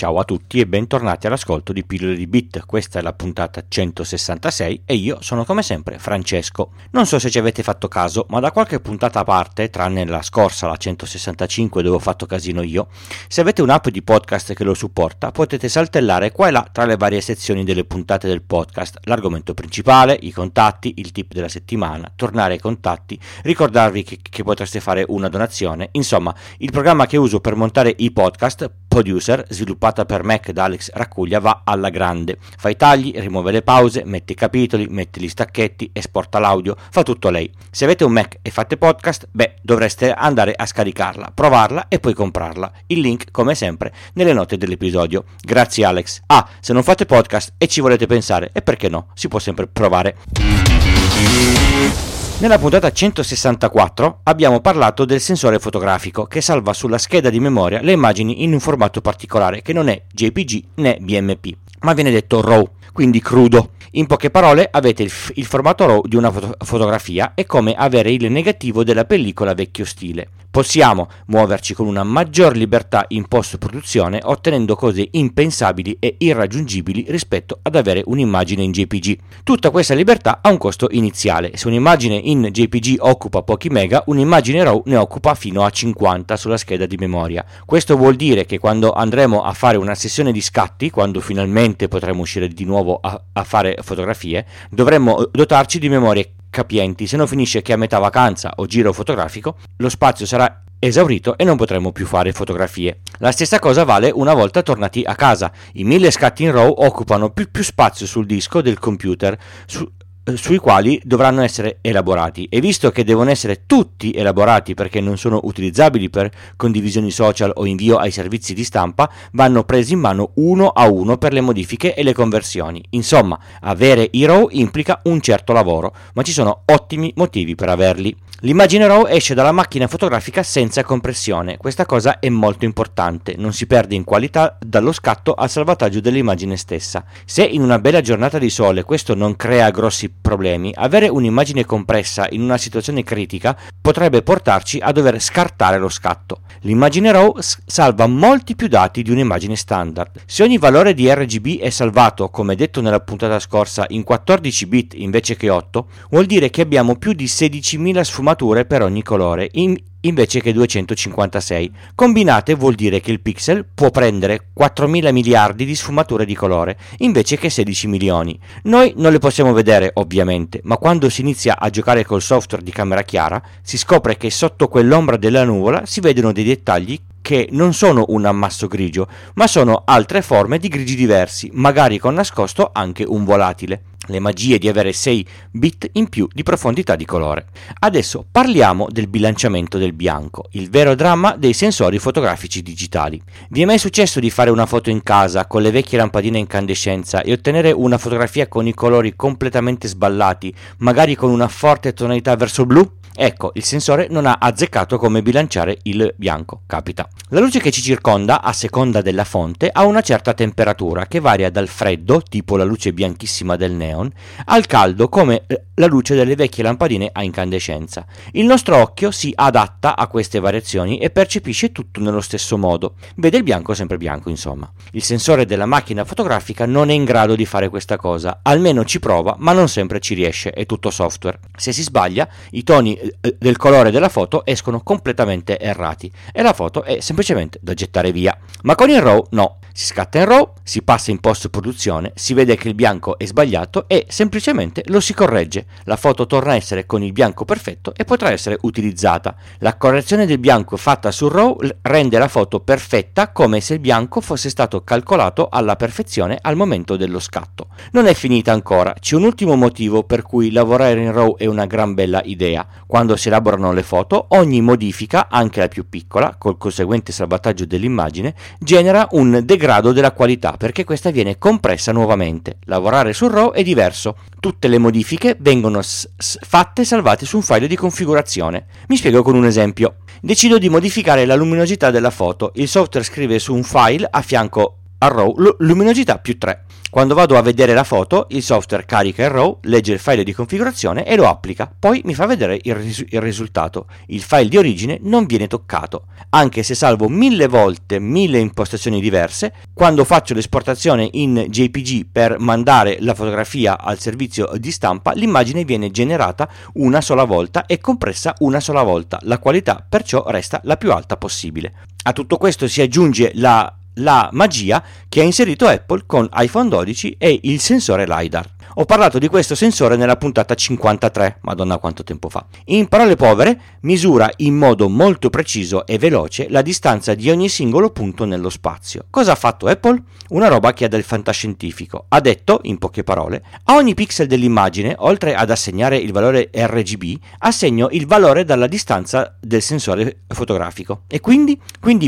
Ciao a tutti e bentornati all'ascolto di Pillole di Bit. Questa è la puntata 166 e io sono come sempre Francesco. Non so se ci avete fatto caso, ma da qualche puntata a parte, tranne la scorsa, la 165, dove ho fatto casino io, se avete un'app di podcast che lo supporta, potete saltellare qua e là tra le varie sezioni delle puntate del podcast, l'argomento principale, i contatti, il tip della settimana, tornare ai contatti, ricordarvi che potreste fare una donazione, insomma, il programma che uso per montare i podcast, PODucer, sviluppata per Mac da Alex Raccuglia, va alla grande. Fa i tagli, rimuove le pause, mette i capitoli, mette gli stacchetti, esporta l'audio, fa tutto lei. Se avete un Mac e fate podcast, beh, dovreste andare a scaricarla, provarla e poi comprarla. Il link, come sempre, nelle note dell'episodio. Grazie Alex. Ah, se non fate podcast e ci volete pensare, e perché no? Si può sempre provare. Nella puntata 164 abbiamo parlato del sensore fotografico che salva sulla scheda di memoria le immagini in un formato particolare che non è JPG né BMP, ma viene detto RAW, quindi crudo. In poche parole avete il formato RAW di una fotografia, è come avere il negativo della pellicola vecchio stile. Possiamo muoverci con una maggior libertà in post-produzione, ottenendo cose impensabili e irraggiungibili rispetto ad avere un'immagine in JPG. Tutta questa libertà ha un costo iniziale. Se un'immagine in JPG occupa pochi mega, un'immagine RAW ne occupa fino a 50 sulla scheda di memoria. Questo vuol dire che quando andremo a fare una sessione di scatti, quando finalmente potremo uscire di nuovo a fare fotografie, dovremmo dotarci di memorie capienti, se no finisce che a metà vacanza o giro fotografico lo spazio sarà esaurito e non potremo più fare fotografie. La stessa cosa vale una volta tornati a casa. I 1000 scatti in RAW occupano più spazio sul disco del computer, sui quali dovranno essere elaborati, e visto che devono essere tutti elaborati perché non sono utilizzabili per condivisioni social o invio ai servizi di stampa, vanno presi in mano uno a uno per le modifiche e le conversioni. Insomma, avere i RAW implica un certo lavoro, ma ci sono ottimi motivi per averli. L'immagine RAW esce dalla macchina fotografica senza compressione. Questa cosa è molto importante, non si perde in qualità dallo scatto al salvataggio dell'immagine stessa. Se in una bella giornata di sole questo non crea grossi problemi, avere un'immagine compressa in una situazione critica potrebbe portarci a dover scartare lo scatto. L'immagine RAW salva molti più dati di un'immagine standard. Se ogni valore di RGB è salvato, come detto nella puntata scorsa, in 14 bit invece che 8, vuol dire che abbiamo più di 16.000 sfumature per ogni colore invece che 256. Combinate vuol dire che il pixel può prendere 4.000 miliardi di sfumature di colore invece che 16 milioni. Noi non le possiamo vedere ovviamente, ma quando si inizia a giocare col software di camera chiara si scopre che sotto quell'ombra della nuvola si vedono dei dettagli che non sono un ammasso grigio, ma sono altre forme di grigi diversi, magari con nascosto anche un volatile. Le magie di avere 6 bit in più di profondità di colore. Adesso parliamo del bilanciamento del bianco, il vero dramma dei sensori fotografici digitali. Vi è mai successo di fare una foto in casa con le vecchie lampadine a incandescenza e ottenere una fotografia con i colori completamente sballati, magari con una forte tonalità verso blu? Ecco, il sensore non ha azzeccato come bilanciare il bianco, capita. La luce che ci circonda, a seconda della fonte, ha una certa temperatura che varia dal freddo, tipo la luce bianchissima del neon, al caldo, come la luce delle vecchie lampadine a incandescenza. Il nostro occhio si adatta a queste variazioni e percepisce tutto nello stesso modo. Vede il bianco sempre bianco, insomma. Il sensore della macchina fotografica non è in grado di fare questa cosa, almeno ci prova, ma non sempre ci riesce, è tutto software. Se si sbaglia, i toni del colore della foto escono completamente errati e la foto è semplicemente da gettare via. Ma con il RAW no, si scatta in RAW, si passa in post produzione, si vede che il bianco è sbagliato e semplicemente lo si corregge. La foto torna a essere con il bianco perfetto e potrà essere utilizzata. La correzione del bianco fatta sul RAW rende la foto perfetta, come se il bianco fosse stato calcolato alla perfezione al momento dello scatto. Non è finita ancora, c'è un ultimo motivo per cui lavorare in RAW è una gran bella idea. Quando si elaborano le foto, ogni modifica, anche la più piccola, col conseguente salvataggio dell'immagine, genera un degrado della qualità perché questa viene compressa nuovamente. Lavorare sul RAW è diverso. Tutte le modifiche vengono fatte e salvate su un file di configurazione. Mi spiego con un esempio. Decido di modificare la luminosità della foto. Il software scrive su un file a fianco a RAW, luminosità più 3. Quando vado a vedere la foto, il software carica il RAW, legge il file di configurazione e lo applica, poi mi fa vedere il risultato. Il file di origine non viene toccato, anche se salvo 1000 volte 1000 impostazioni diverse. Quando faccio l'esportazione in JPG per mandare la fotografia al servizio di stampa, l'immagine viene generata una sola volta e compressa una sola volta, la qualità perciò resta la più alta possibile. A tutto questo si aggiunge la magia che ha inserito Apple con iPhone 12 e il sensore LiDAR. Ho parlato di questo sensore nella puntata 53, madonna quanto tempo fa. In parole povere, misura in modo molto preciso e veloce la distanza di ogni singolo punto nello spazio. Cosa ha fatto Apple? Una roba che ha del fantascientifico. Ha detto, in poche parole, a ogni pixel dell'immagine, oltre ad assegnare il valore RGB, assegno il valore dalla distanza del sensore fotografico. E quindi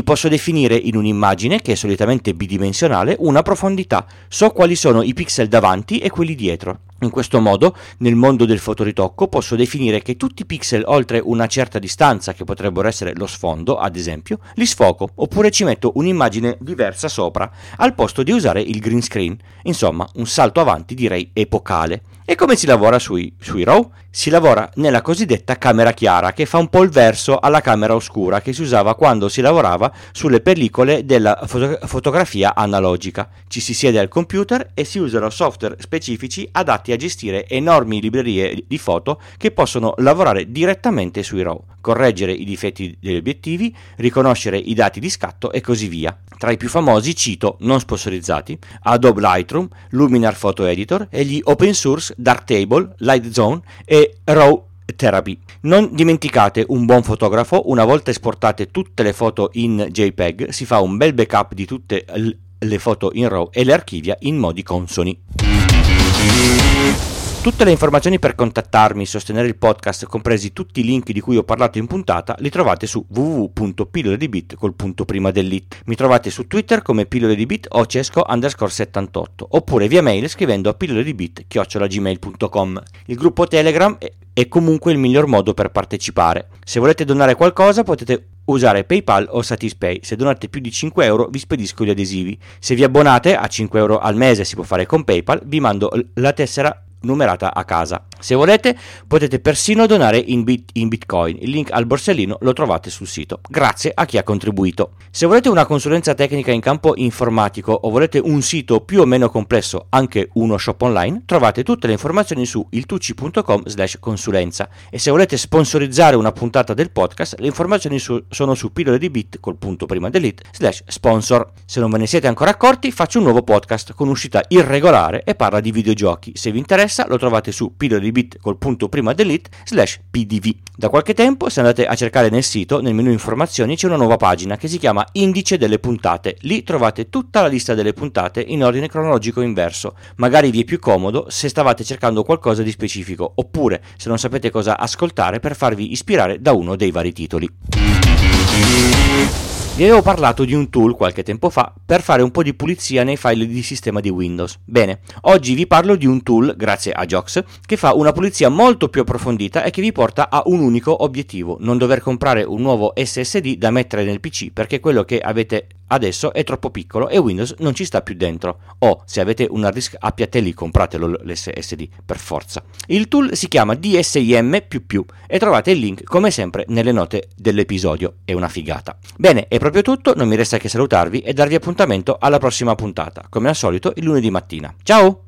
posso definire in un'immagine, che è solitamente bidimensionale, una profondità. So quali sono i pixel davanti e quelli dietro. In questo modo, nel mondo del fotoritocco, posso definire che tutti i pixel oltre una certa distanza, che potrebbero essere lo sfondo, ad esempio, li sfoco, oppure ci metto un'immagine diversa sopra, al posto di usare il green screen. Insomma, un salto avanti direi epocale. E come si lavora sui RAW? Si lavora nella cosiddetta camera chiara, che fa un po' il verso alla camera oscura che si usava quando si lavorava sulle pellicole della fotografia analogica. Ci si siede al computer e si usano software specifici adatti a gestire enormi librerie di foto che possono lavorare direttamente sui RAW, correggere i difetti degli obiettivi, riconoscere i dati di scatto e così via. Tra i più famosi cito, non sponsorizzati, Adobe Lightroom, Luminar Photo Editor e gli open source Darktable, LightZone e RAW Therapee. Non dimenticate un buon fotografo: una volta esportate tutte le foto in JPEG, si fa un bel backup di tutte le foto in RAW e le archivia in modi consoni. Tutte le informazioni per contattarmi, sostenere il podcast, compresi tutti i link di cui ho parlato in puntata, li trovate su www.pilloledibit col punto prima dell'it. Mi trovate su Twitter come pilloledibit o cesco_78, oppure via mail scrivendo a pilloledibit@gmail.com. Il gruppo Telegram è comunque il miglior modo per partecipare. Se volete donare qualcosa potete usare Paypal o Satispay. Se donate più di 5 euro vi spedisco gli adesivi. Se vi abbonate, a 5 euro al mese si può fare con Paypal, vi mando la tessera numerata a casa. Se volete potete persino donare in Bitcoin. Il link al borsellino lo trovate sul sito. Grazie a chi ha contribuito. Se volete una consulenza tecnica in campo informatico o volete un sito più o meno complesso, anche uno shop online, trovate tutte le informazioni su iltucci.com/consulenza. E se volete sponsorizzare una puntata del podcast, le informazioni sono su pilloledibit col punto prima dell'it /sponsor. Se non ve ne siete ancora accorti, faccio un nuovo podcast con uscita irregolare e parla di videogiochi. Se vi interessa lo trovate su pilloledibit col punto prima dell'it /pdv. Da qualche tempo, se andate a cercare nel sito, nel menu informazioni c'è una nuova pagina che si chiama indice delle puntate. Lì trovate tutta la lista delle puntate in ordine cronologico inverso. Magari vi è più comodo se stavate cercando qualcosa di specifico, oppure se non sapete cosa ascoltare, per farvi ispirare da uno dei vari titoli. Vi avevo parlato di un tool qualche tempo fa per fare un po' di pulizia nei file di sistema di Windows. Bene, oggi vi parlo di un tool, grazie a Jox, che fa una pulizia molto più approfondita e che vi porta a un unico obiettivo: non dover comprare un nuovo SSD da mettere nel PC, perché quello che avete adesso è troppo piccolo e Windows non ci sta più dentro. O, se avete un hard disk a piatelli, compratelo l'SSD, per forza. Il tool si chiama DSIM++ e trovate il link, come sempre, nelle note dell'episodio. È una figata. Bene, è proprio tutto, non mi resta che salutarvi e darvi appuntamento alla prossima puntata, come al solito il lunedì mattina. Ciao!